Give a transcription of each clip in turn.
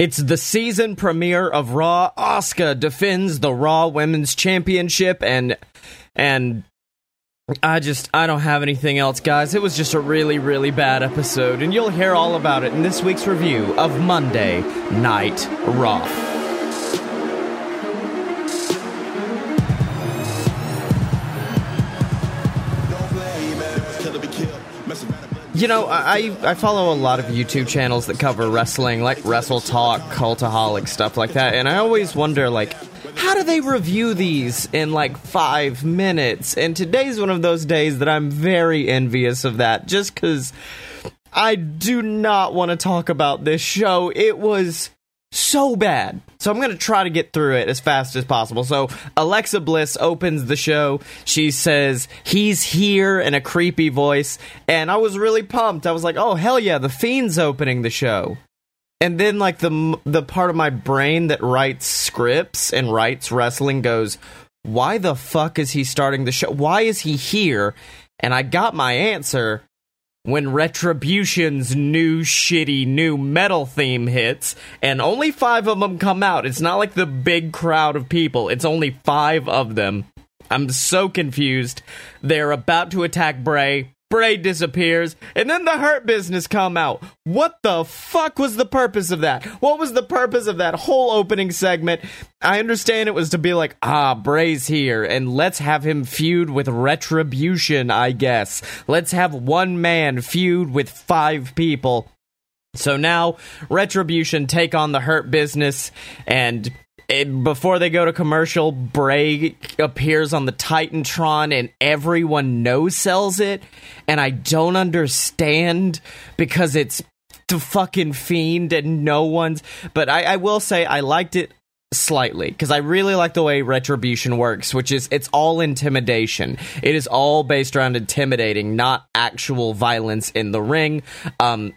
It's the season premiere of Raw. Asuka defends the Raw Women's Championship, and I don't have anything else, guys. It was just a really, really bad episode, and you'll hear all about it in this week's review of Monday Night Raw. You know, I follow a lot of YouTube channels that cover wrestling, like Wrestle Talk, Cultaholic, stuff like that, and I always wonder, like, how do they review these in, like, 5 minutes? And today's one of those days that I'm very envious of that, just because I do not want to talk about this show. It was so bad. So I'm going to try to get through it as fast as possible. So Alexa Bliss opens the show. She says, "He's here," in a creepy voice. And I was really pumped. I was like, oh, hell yeah, The Fiend's opening the show. And then, like, the part of my brain that writes scripts and writes wrestling goes, why the fuck is he starting the show? Why is he here? And I got my answer when Retribution's new shitty new metal theme hits, and only 5 of them come out. It's not like the big crowd of people. It's only 5 of them. I'm so confused. They're about to attack Bray. Bray disappears, and then the Hurt Business come out. What the fuck was the purpose of that? What was the purpose of that whole opening segment? I understand it was to be like, Bray's here, and let's have him feud with Retribution, I guess. Let's have one man feud with 5 people. So now, Retribution take on the Hurt Business, and before they go to commercial, Bray appears on the Titantron and everyone no-sells it, and I don't understand because it's the fucking Fiend and no one's... But I will say I liked it slightly, because I really like the way Retribution works, which is it's all intimidation. It is all based around intimidating, not actual violence in the ring,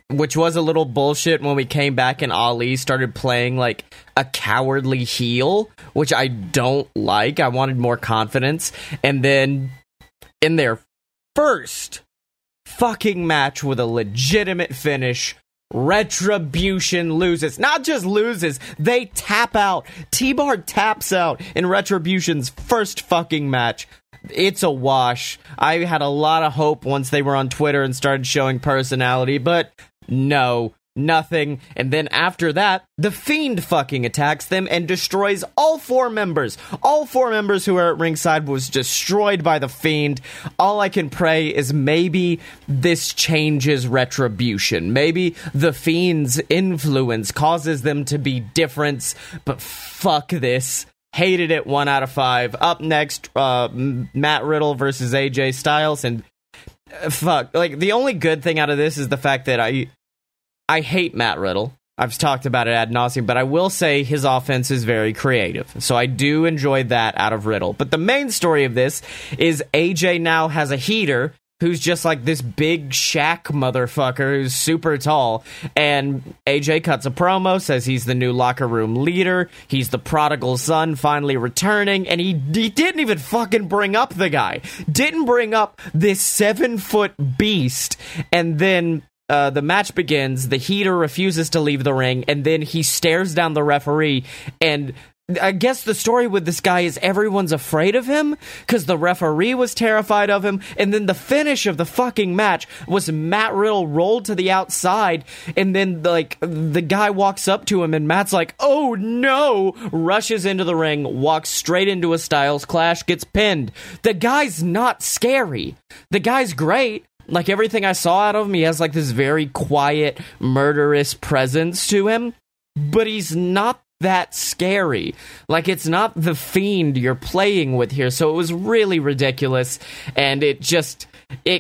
which was a little bullshit when we came back and Ali started playing like a cowardly heel, which I don't like. I wanted more confidence. And then in their first fucking match with a legitimate finish, Retribution loses. Not just loses, they tap out. T-Bar taps out in Retribution's first fucking match. It's a wash. I had a lot of hope once they were on Twitter and started showing personality, but no, nothing. And then after that, the Fiend fucking attacks them and destroys all 4 members. All 4 members who were at ringside was destroyed by the Fiend. All I can pray is maybe this changes Retribution. Maybe the Fiend's influence causes them to be different, but fuck this. Hated it. 1 out of 5. Up next, Matt Riddle versus AJ Styles, and fuck. Like, the only good thing out of this is the fact that I hate Matt Riddle. I've talked about it ad nauseum, but I will say his offense is very creative. So I do enjoy that out of Riddle. But the main story of this is AJ now has a heater who's just like this big Shaq motherfucker who's super tall. And AJ cuts a promo, says he's the new locker room leader. He's the prodigal son finally returning. And he didn't even fucking bring up the guy. Didn't bring up this 7-foot beast. And then the match begins, the heater refuses to leave the ring, and then he stares down the referee, and I guess the story with this guy is everyone's afraid of him, because the referee was terrified of him, and then the finish of the fucking match was Matt Riddle rolled to the outside, and then, like, the guy walks up to him, and Matt's like, oh no, rushes into the ring, walks straight into a Styles Clash, gets pinned. The guy's not scary. The guy's great. Like, everything I saw out of him, he has, like, this very quiet, murderous presence to him. But he's not that scary. Like, it's not the Fiend you're playing with here. So it was really ridiculous. And it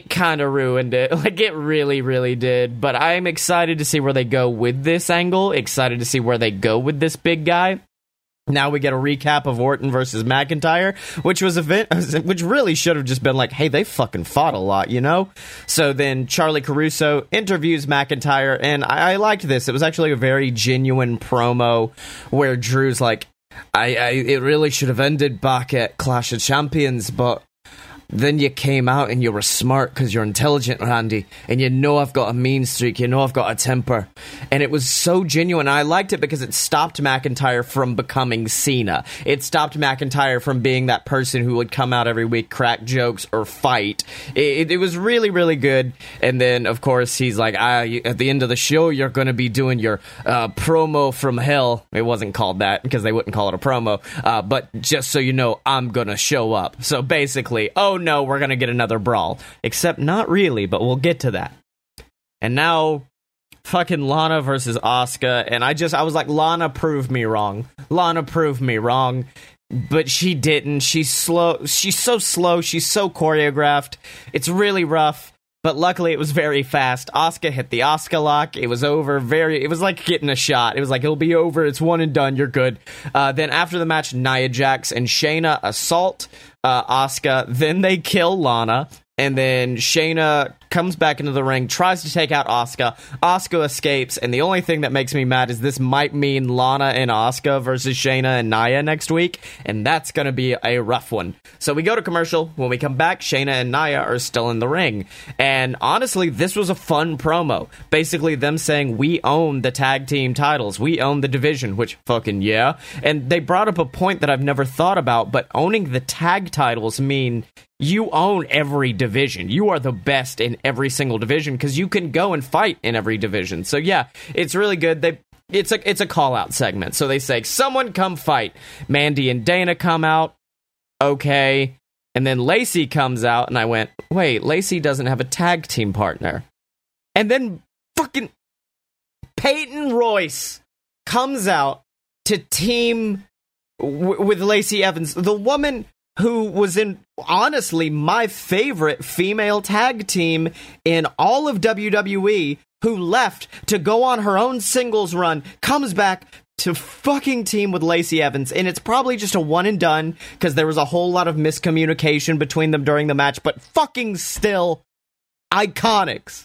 kind of ruined it. Like, it really, really did. But I'm excited to see where they go with this angle. Excited to see where they go with this big guy. Now we get a recap of Orton versus McIntyre, which really should have just been like, hey, they fucking fought a lot, you know? So then Charlie Caruso interviews McIntyre, and I liked this. It was actually a very genuine promo where Drew's like, it really should have ended back at Clash of Champions, but Then you came out and you were smart because you're intelligent, Randy. And you know I've got a mean streak. You know I've got a temper. And it was so genuine. I liked it because it stopped McIntyre from becoming Cena. It stopped McIntyre from being that person who would come out every week, crack jokes, or fight. It was really, really good. And then, of course, he's like, at the end of the show, you're going to be doing your promo from hell. It wasn't called that because they wouldn't call it a promo. But just so you know, I'm going to show up. So basically, oh, no, we're going to get another brawl. Except not really, but we'll get to that. And now, fucking Lana versus Asuka. And I was like, Lana proved me wrong. Lana proved me wrong. But she didn't. She's slow. She's so slow. She's so choreographed. It's really rough. But luckily, it was very fast. Asuka hit the Asuka lock. It was over. It was like getting a shot. It was like, it'll be over. It's one and done. You're good. Then after the match, Nia Jax and Shayna assault Asuka. Then they kill Lana. And then Shayna comes back into the ring, tries to take out Asuka. Asuka escapes. And the only thing that makes me mad is this might mean Lana and Asuka versus Shayna and Nia next week. And that's going to be a rough one. So we go to commercial. When we come back, Shayna and Nia are still in the ring. And honestly, this was a fun promo. Basically them saying, we own the tag team titles. We own the division, which fucking yeah. And they brought up a point that I've never thought about, but owning the tag titles mean you own every division. You are the best in every single division because you can go and fight in every division. So yeah, it's really good. It's a call-out segment. So they say, someone come fight. Mandy and Dana come out. Okay. And then Lacey comes out, and I went, wait, Lacey doesn't have a tag team partner. And then fucking Peyton Royce comes out to team with Lacey Evans. The woman who was in, honestly, my favorite female tag team in all of WWE, who left to go on her own singles run, comes back to fucking team with Lacey Evans. And it's probably just a one and done, because there was a whole lot of miscommunication between them during the match, but fucking still, Iconics.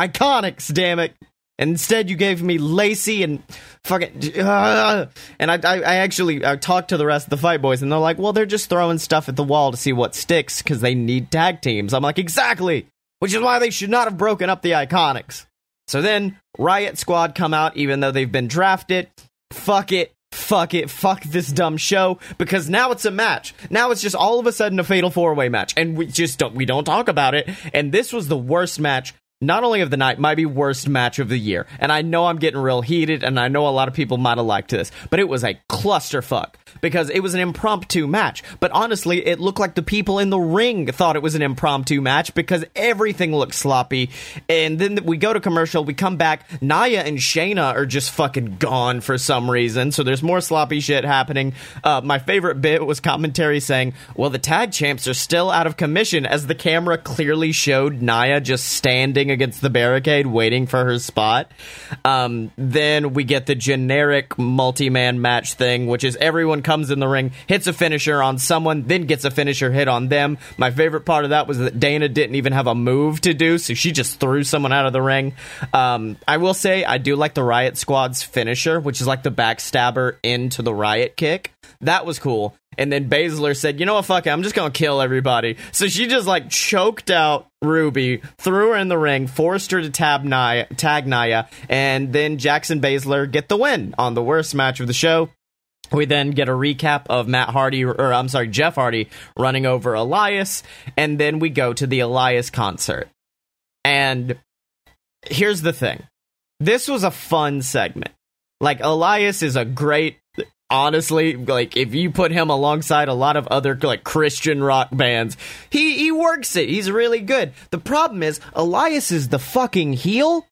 Iconics, damn it. And instead, you gave me Lacey and fucking... and I talked to the rest of the Fight Boys, and they're like, well, they're just throwing stuff at the wall to see what sticks, because they need tag teams. I'm like, exactly! Which is why they should not have broken up the Iconics. So then, Riot Squad come out, even though they've been drafted. Fuck it. Fuck it. Fuck this dumb show. Because now it's a match. Now it's just all of a sudden a Fatal 4-Way match. And we don't talk about it. And this was the worst match. Not only of the night, might be worst match of the year. And I know I'm getting real heated, and I know a lot of people might have liked this, but it was a clusterfuck because it was an impromptu match. But honestly, it looked like the people in the ring thought it was an impromptu match because everything looked sloppy. And then we go to commercial, we come back, Nia and Shayna are just fucking gone for some reason. So there's more sloppy shit happening. My favorite bit was commentary saying, well, the tag champs are still out of commission, as the camera clearly showed Nia just standing against the barricade waiting for her spot. Then we get the generic multi-man match thing, which is everyone comes in the ring, hits a finisher on someone, then gets a finisher hit on them. My favorite part of that was that Dana didn't even have a move to do, so she just threw someone out of the ring. I will say I do like the Riot Squad's finisher, which is like the backstabber into the Riot kick. That was cool. And then Baszler said, you know what, fuck it, I'm just gonna kill everybody. So she just, like, choked out Ruby, threw her in the ring, forced her to tag Nia, and then Jackson Baszler get the win on the worst match of the show. We then get a recap of Jeff Hardy running over Elias, and then we go to the Elias concert. And here's the thing. This was a fun segment. Like, Elias is a great... Honestly, like, if you put him alongside a lot of other, like, Christian rock bands, he works it. He's really good. The problem is, Elias is the fucking heel,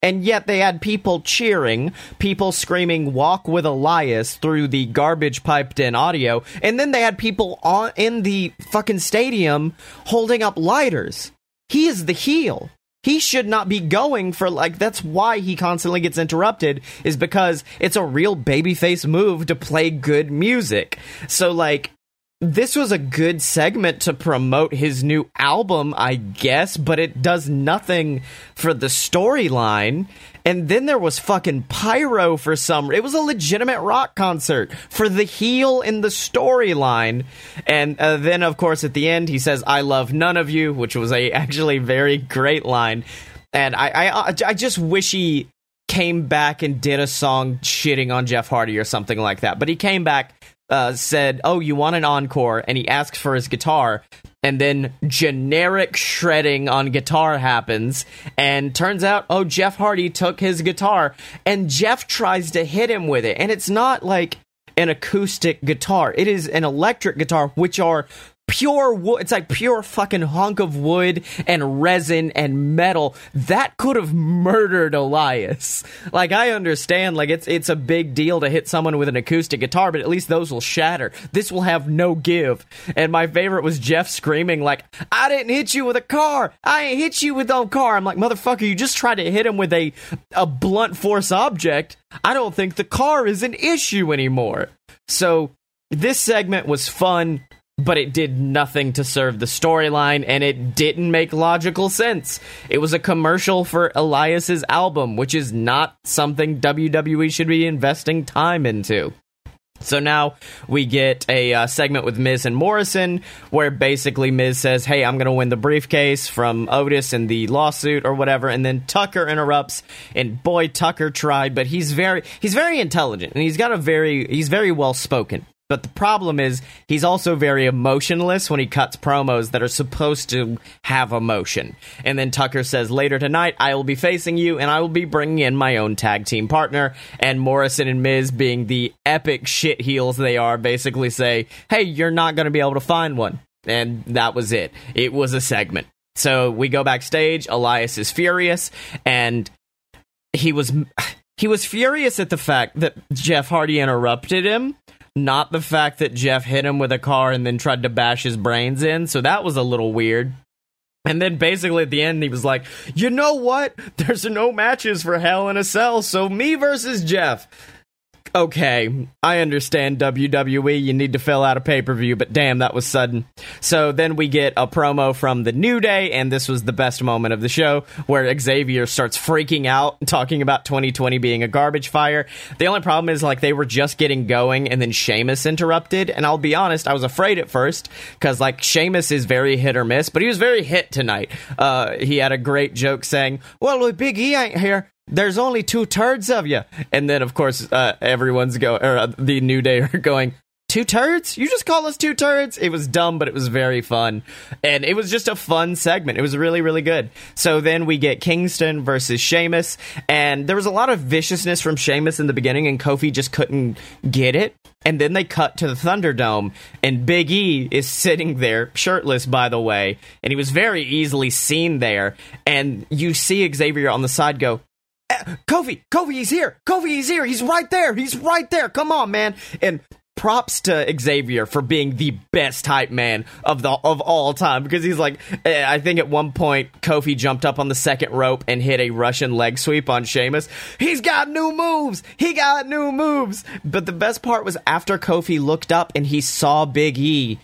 and yet they had people cheering, people screaming, walk with Elias through the garbage piped-in audio, and then they had people in the fucking stadium holding up lighters. He is the heel. He should not be going for, like, that's why he constantly gets interrupted, is because it's a real babyface move to play good music. So, like, This was a good segment to promote his new album, I guess, but it does nothing for the storyline. And then there was fucking pyro for some... It was a legitimate rock concert for the heel in the storyline. And then, of course, at the end, he says, I love none of you, which was actually very great line. And I just wish he came back and did a song shitting on Jeff Hardy or something like that. But he came back... said, oh, you want an encore, and he asked for his guitar, and then generic shredding on guitar happens, and turns out, oh, Jeff Hardy took his guitar, and Jeff tries to hit him with it, and it's not like an acoustic guitar, it is an electric guitar, which are pure wood. It's like pure fucking hunk of wood and resin and metal that could have murdered Elias. Like, I understand, like, it's a big deal to hit someone with an acoustic guitar, but at least those will shatter. This will have no give. And my favorite was Jeff screaming, like, I didn't hit you with a car, I ain't hit you with no car. I'm like, motherfucker, you just tried to hit him with a blunt force object. I don't think the car is an issue anymore. So this segment was fun, but it did nothing to serve the storyline, and it didn't make logical sense. It was a commercial for Elias's album, which is not something WWE should be investing time into. So now we get a segment with Miz and Morrison, where basically Miz says, hey, I'm going to win the briefcase from Otis and the lawsuit or whatever, and then Tucker interrupts, and boy, Tucker tried, but he's very intelligent, and he's very well-spoken. But the problem is, he's also very emotionless when he cuts promos that are supposed to have emotion. And then Tucker says, later tonight, I will be facing you, and I will be bringing in my own tag team partner. And Morrison and Miz, being the epic shit heels they are, basically say, hey, you're not going to be able to find one. And that was it. It was a segment. So we go backstage, Elias is furious, and he was furious at the fact that Jeff Hardy interrupted him, not the fact that Jeff hit him with a car and then tried to bash his brains in. So that was a little weird. And then basically at the end, he was like, you know what? There's no matches for Hell in a Cell, so me versus Jeff. Okay, I understand, WWE, you need to fill out a pay-per-view, but damn, that was sudden. So then we get a promo from the New Day, and this was the best moment of the show, where Xavier starts freaking out, talking about 2020 being a garbage fire. The only problem is, like, they were just getting going, and then Sheamus interrupted, and I'll be honest, I was afraid at first, because, like, Sheamus is very hit or miss, but he was very hit tonight. He had a great joke saying, well, Big E ain't here, there's only 2 turds of you. And then, of course, the New Day are going, 2 turds? You just call us 2 turds? It was dumb, but it was very fun. And it was just a fun segment. It was really, really good. So then we get Kingston versus Sheamus. And there was a lot of viciousness from Sheamus in the beginning, and Kofi just couldn't get it. And then they cut to the Thunderdome, and Big E is sitting there, shirtless, by the way. And he was very easily seen there. And you see Xavier on the side go, Kofi, he's here, he's right there, come on, man. And props to Xavier for being the best hype man of all time, because he's like, I think at one point Kofi jumped up on the second rope and hit a Russian leg sweep on Sheamus. He got new moves. But the best part was after Kofi looked up and he saw Big E,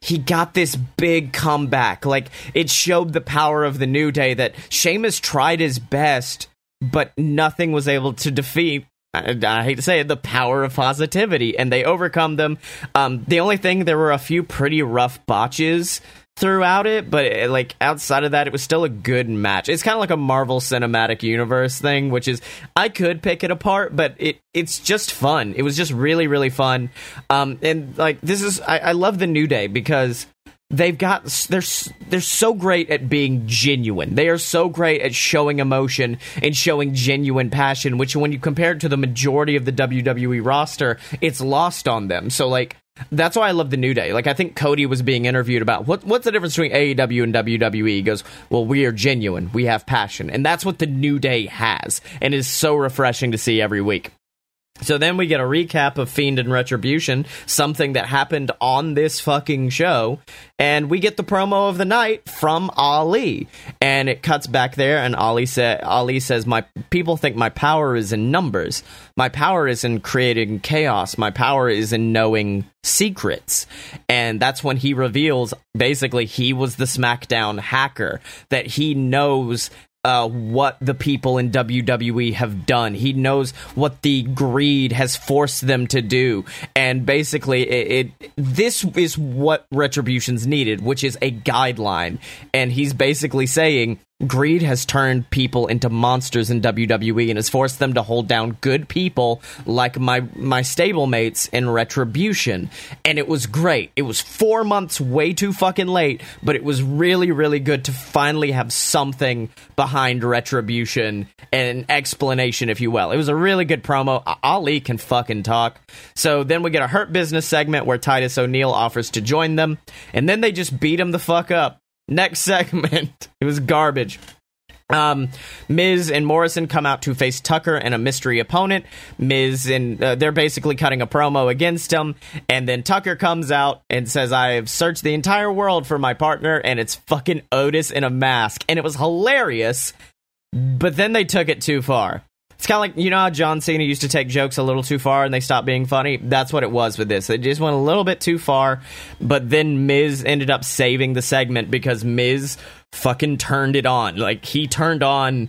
he got this big comeback. Like, it showed the power of the New Day, that Sheamus tried his best, but nothing was able to defeat, I hate to say it, the power of positivity. And they overcome them. The only thing, there were a few pretty rough botches throughout it, but, like, outside of that, it was still a good match. It's kind of like a Marvel Cinematic Universe thing, which is, I could pick it apart, but it's just fun. It was just really, really fun. And, like, this is, I love the New Day, because... They're so great at being genuine. They are so great at showing emotion and showing genuine passion, which when you compare it to the majority of the WWE roster, it's lost on them. So, like, that's why I love the New Day. Like, I think Cody was being interviewed about what's the difference between AEW and WWE. He goes, well, we are genuine. We have passion. And that's what the New Day has, and is so refreshing to see every week. So then we get a recap of Fiend and Retribution, something that happened on this fucking show, and we get the promo of the night from Ali, and it cuts back there, and Ali says, "My people think my power is in numbers. My power is in creating chaos. My power is in knowing secrets." And that's when he reveals, basically, he was the SmackDown hacker, that he knows what the people in WWE have done. He knows what the greed has forced them to do, and basically this is what Retribution's needed, which is a guideline. And he's basically saying greed has turned people into monsters in WWE and has forced them to hold down good people like my stablemates in Retribution. And it was great. It was 4 months way too fucking late, but it was really, really good to finally have something behind Retribution, an explanation, if you will. It was a really good promo. Ali can fucking talk. So then we get a Hurt Business segment where Titus O'Neil offers to join them, and then they just beat him the fuck up. Next segment. It was garbage. Miz and Morrison come out to face Tucker and a mystery opponent. Miz and they're basically cutting a promo against him, and then Tucker comes out and says, "I have searched the entire world for my partner, and it's fucking Otis in a mask." And it was hilarious, but then they took it too far. It's kind of like, you know how John Cena used to take jokes a little too far and they stopped being funny? That's what it was with this. They just went a little bit too far, but then Miz ended up saving the segment because Miz fucking turned it on. Like, he turned on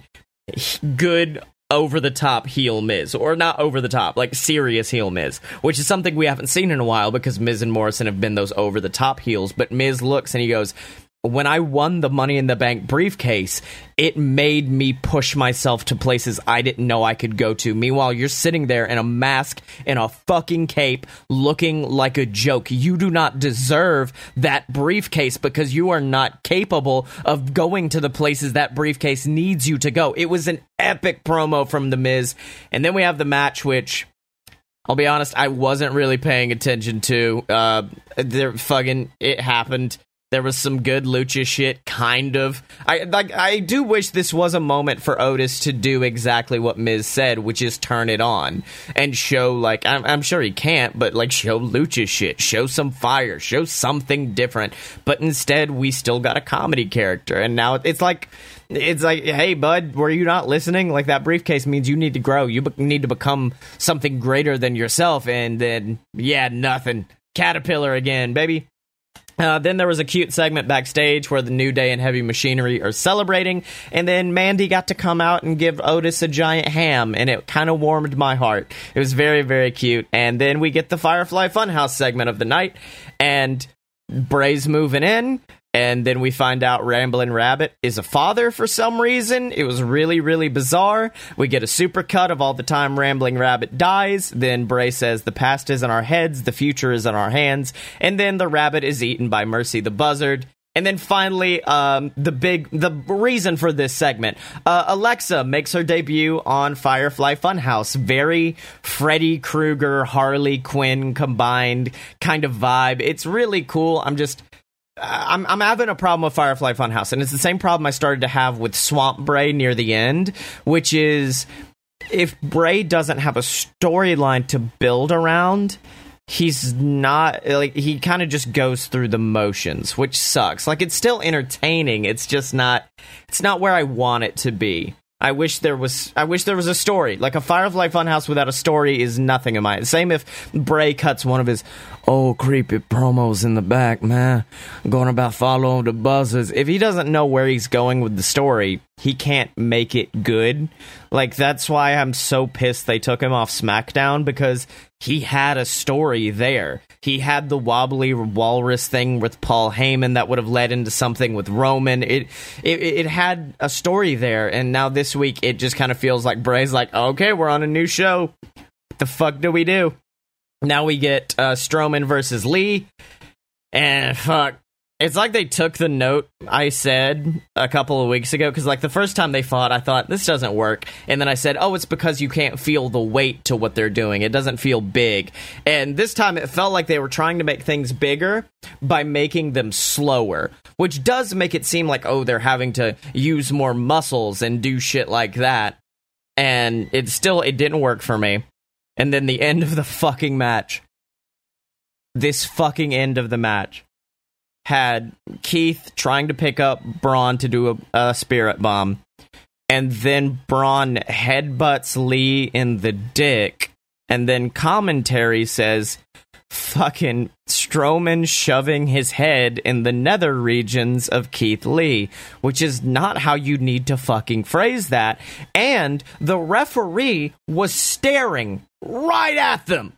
good, over-the-top heel Miz. Or not over-the-top, like serious heel Miz, which is something we haven't seen in a while because Miz and Morrison have been those over-the-top heels. But Miz looks and he goes, "When I won the Money in the Bank briefcase, it made me push myself to places I didn't know I could go to. Meanwhile, you're sitting there in a mask and a fucking cape looking like a joke. You do not deserve that briefcase because you are not capable of going to the places that briefcase needs you to go." It was an epic promo from The Miz. And then we have the match, which, I'll be honest, I wasn't really paying attention to. It happened. There was some good lucha shit, kind of. I do wish this was a moment for Otis to do exactly what Miz said, which is turn it on and show, like, I'm sure he can't, but, like, show lucha shit, show some fire, show something different. But instead, we still got a comedy character, and now it's like, hey, bud, were you not listening? Like, that briefcase means you need to grow. You need to become something greater than yourself, and then, yeah, nothing. Caterpillar again, baby. Then there was a cute segment backstage where the New Day and Heavy Machinery are celebrating, and then Mandy got to come out and give Otis a giant ham, and it kind of warmed my heart. It was very, very cute. And then we get the Firefly Funhouse segment of the night, and Bray's moving in, and then we find out Ramblin' Rabbit is a father for some reason. It was really, really bizarre. We get a supercut of all the time Ramblin' Rabbit dies. Then Bray says, "The past is in our heads, the future is in our hands." And then the rabbit is eaten by Mercy the Buzzard. And then finally, the reason for this segment, Alexa makes her debut on Firefly Funhouse. Very Freddy Krueger, Harley Quinn combined kind of vibe. It's really cool. I'm having a problem with Firefly Funhouse, and it's the same problem I started to have with Swamp Bray near the end, which is if Bray doesn't have a storyline to build around, he's not, like, he kind of just goes through the motions, which sucks. Like, it's still entertaining, it's just not, it's not where I want it to be. I wish there was a story. Like, a Firefly Funhouse without a story is nothing in my mind. Same if Bray cuts one of his creepy promos in the back, man, going about follow the buzzers. If he doesn't know where he's going with the story, he can't make it good. Like, that's why I'm so pissed they took him off SmackDown, because he had a story there. He had the wobbly walrus thing with Paul Heyman that would have led into something with Roman. It had a story there, and now this week it just kind of feels like Bray's like, "Okay, we're on a new show. What the fuck do we do?" Now we get Strowman versus Lee, and fuck. It's like they took the note I said a couple of weeks ago, because, like, the first time they fought, I thought, this doesn't work. And then I said, oh, it's because you can't feel the weight to what they're doing. It doesn't feel big. And this time it felt like they were trying to make things bigger by making them slower, which does make it seem like, oh, they're having to use more muscles and do shit like that. And it didn't work for me. And then the end of the fucking match. This fucking end of the match had Keith trying to pick up Braun to do a spirit bomb. And then Braun headbutts Lee in the dick. And then commentary says, fucking Strowman shoving his head in the nether regions of Keith Lee, which is not how you need to fucking phrase that. And the referee was staring right at them,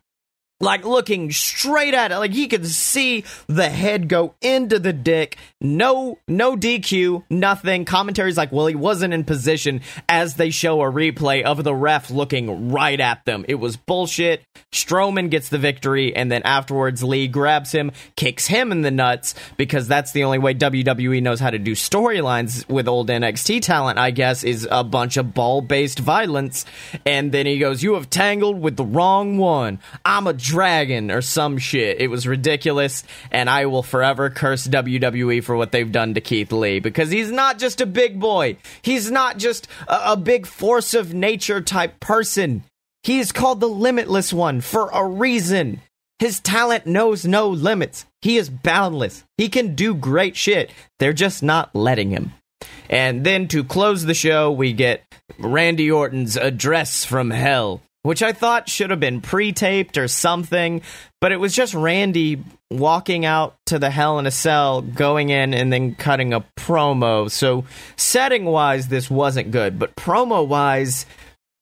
like looking straight at it, like he could see the head go into the dick. No DQ, nothing. Commentary's like, well, he wasn't in position, as they show a replay of the ref looking right at them. It was bullshit. Strowman gets the victory, and then afterwards Lee grabs him, kicks him in the nuts, because that's the only way WWE knows how to do storylines with old NXT talent, I guess, is a bunch of ball-based violence. And then he goes, you have tangled with the wrong one. I'm a dragon or some shit. It was ridiculous, and I will forever curse WWE for what they've done to Keith Lee, because he's not just a big boy. He's not just a big force of nature type person. He is called the Limitless One for a reason. His talent knows no limits. He is boundless. He can do great shit. They're just not letting him. And then to close the show, we get Randy Orton's address from hell, which I thought should have been pre-taped or something, but it was just Randy walking out to the Hell in a Cell, going in and then cutting a promo. So setting-wise, this wasn't good, but promo-wise,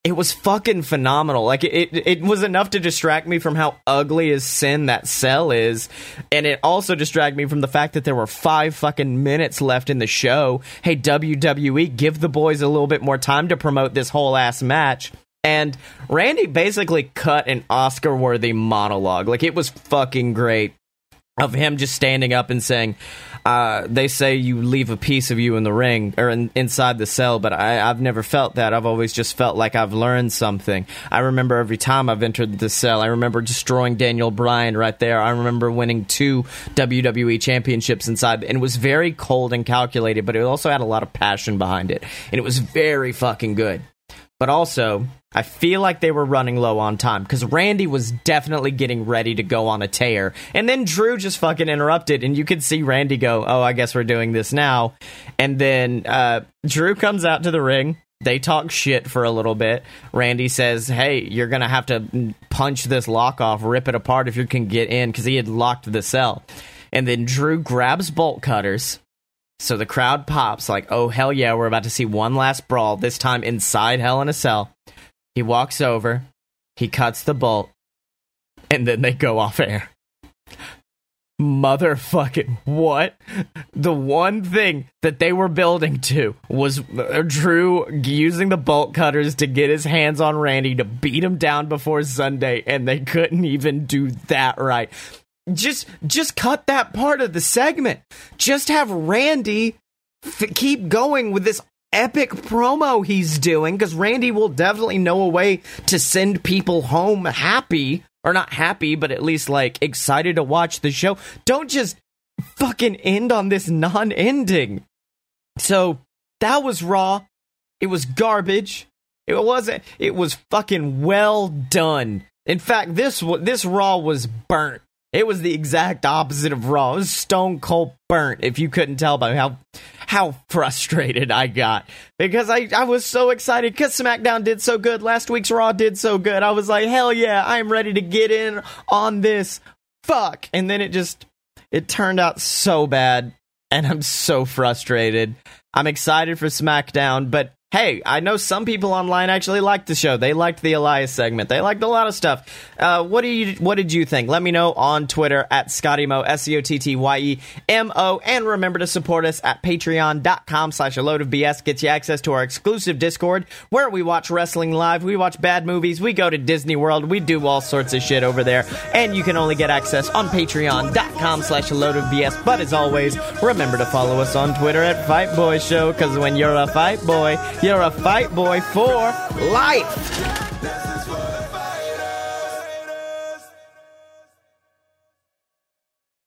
it was fucking phenomenal. Like, it was enough to distract me from how ugly as sin that cell is, and it also distracted me from the fact that there were 5 fucking minutes left in the show. Hey, WWE, give the boys a little bit more time to promote this whole-ass match. And Randy basically cut an Oscar-worthy monologue. Like, it was fucking great, of him just standing up and saying, they say you leave a piece of you in the ring, or inside the cell, but I've never felt that. I've always just felt like I've learned something. I remember every time I've entered the cell. I remember destroying Daniel Bryan right there. I remember winning 2 WWE championships inside, and it was very cold and calculated, but it also had a lot of passion behind it, and it was very fucking good. But also, I feel like they were running low on time, because Randy was definitely getting ready to go on a tear. And then Drew just fucking interrupted, and you could see Randy go, oh, I guess we're doing this now. And then Drew comes out to the ring. They talk shit for a little bit. Randy says, hey, you're going to have to punch this lock off, rip it apart if you can get in, because he had locked the cell. And then Drew grabs bolt cutters. So the crowd pops like, oh, hell yeah, we're about to see one last brawl, this time inside Hell in a Cell. He walks over, he cuts the bolt, and then they go off air. Motherfucking what? The one thing that they were building to was Drew using the bolt cutters to get his hands on Randy to beat him down before Sunday, and they couldn't even do that right. Just cut that part of the segment. Just have Randy keep going with this epic promo he's doing, because Randy will definitely know a way to send people home happy, or not happy, but at least like excited to watch the show. Don't just fucking end on this non-ending. So that was Raw. It was garbage. It wasn't. It was fucking well done. In fact, this Raw was burnt. It was the exact opposite of Raw. It was stone cold burnt, if you couldn't tell by how frustrated I got. Because I was so excited, because SmackDown did so good. Last week's Raw did so good. I was like, hell yeah, I'm ready to get in on this. Fuck. And then it turned out so bad, and I'm so frustrated. I'm excited for SmackDown, but hey, I know some people online actually liked the show. They liked the Elias segment. They liked a lot of stuff. What did you think? Let me know on Twitter at ScottieMo, ScottieMo. And remember to support us at patreon.com/aloadofbs. Gets you access to our exclusive Discord, where we watch wrestling live, we watch bad movies, we go to Disney World, we do all sorts of shit over there. And you can only get access on patreon.com/aloadofbs. But as always, remember to follow us on Twitter at Fight Boy Show, because when you're a Fight Boy, you're a Fight Boy for life!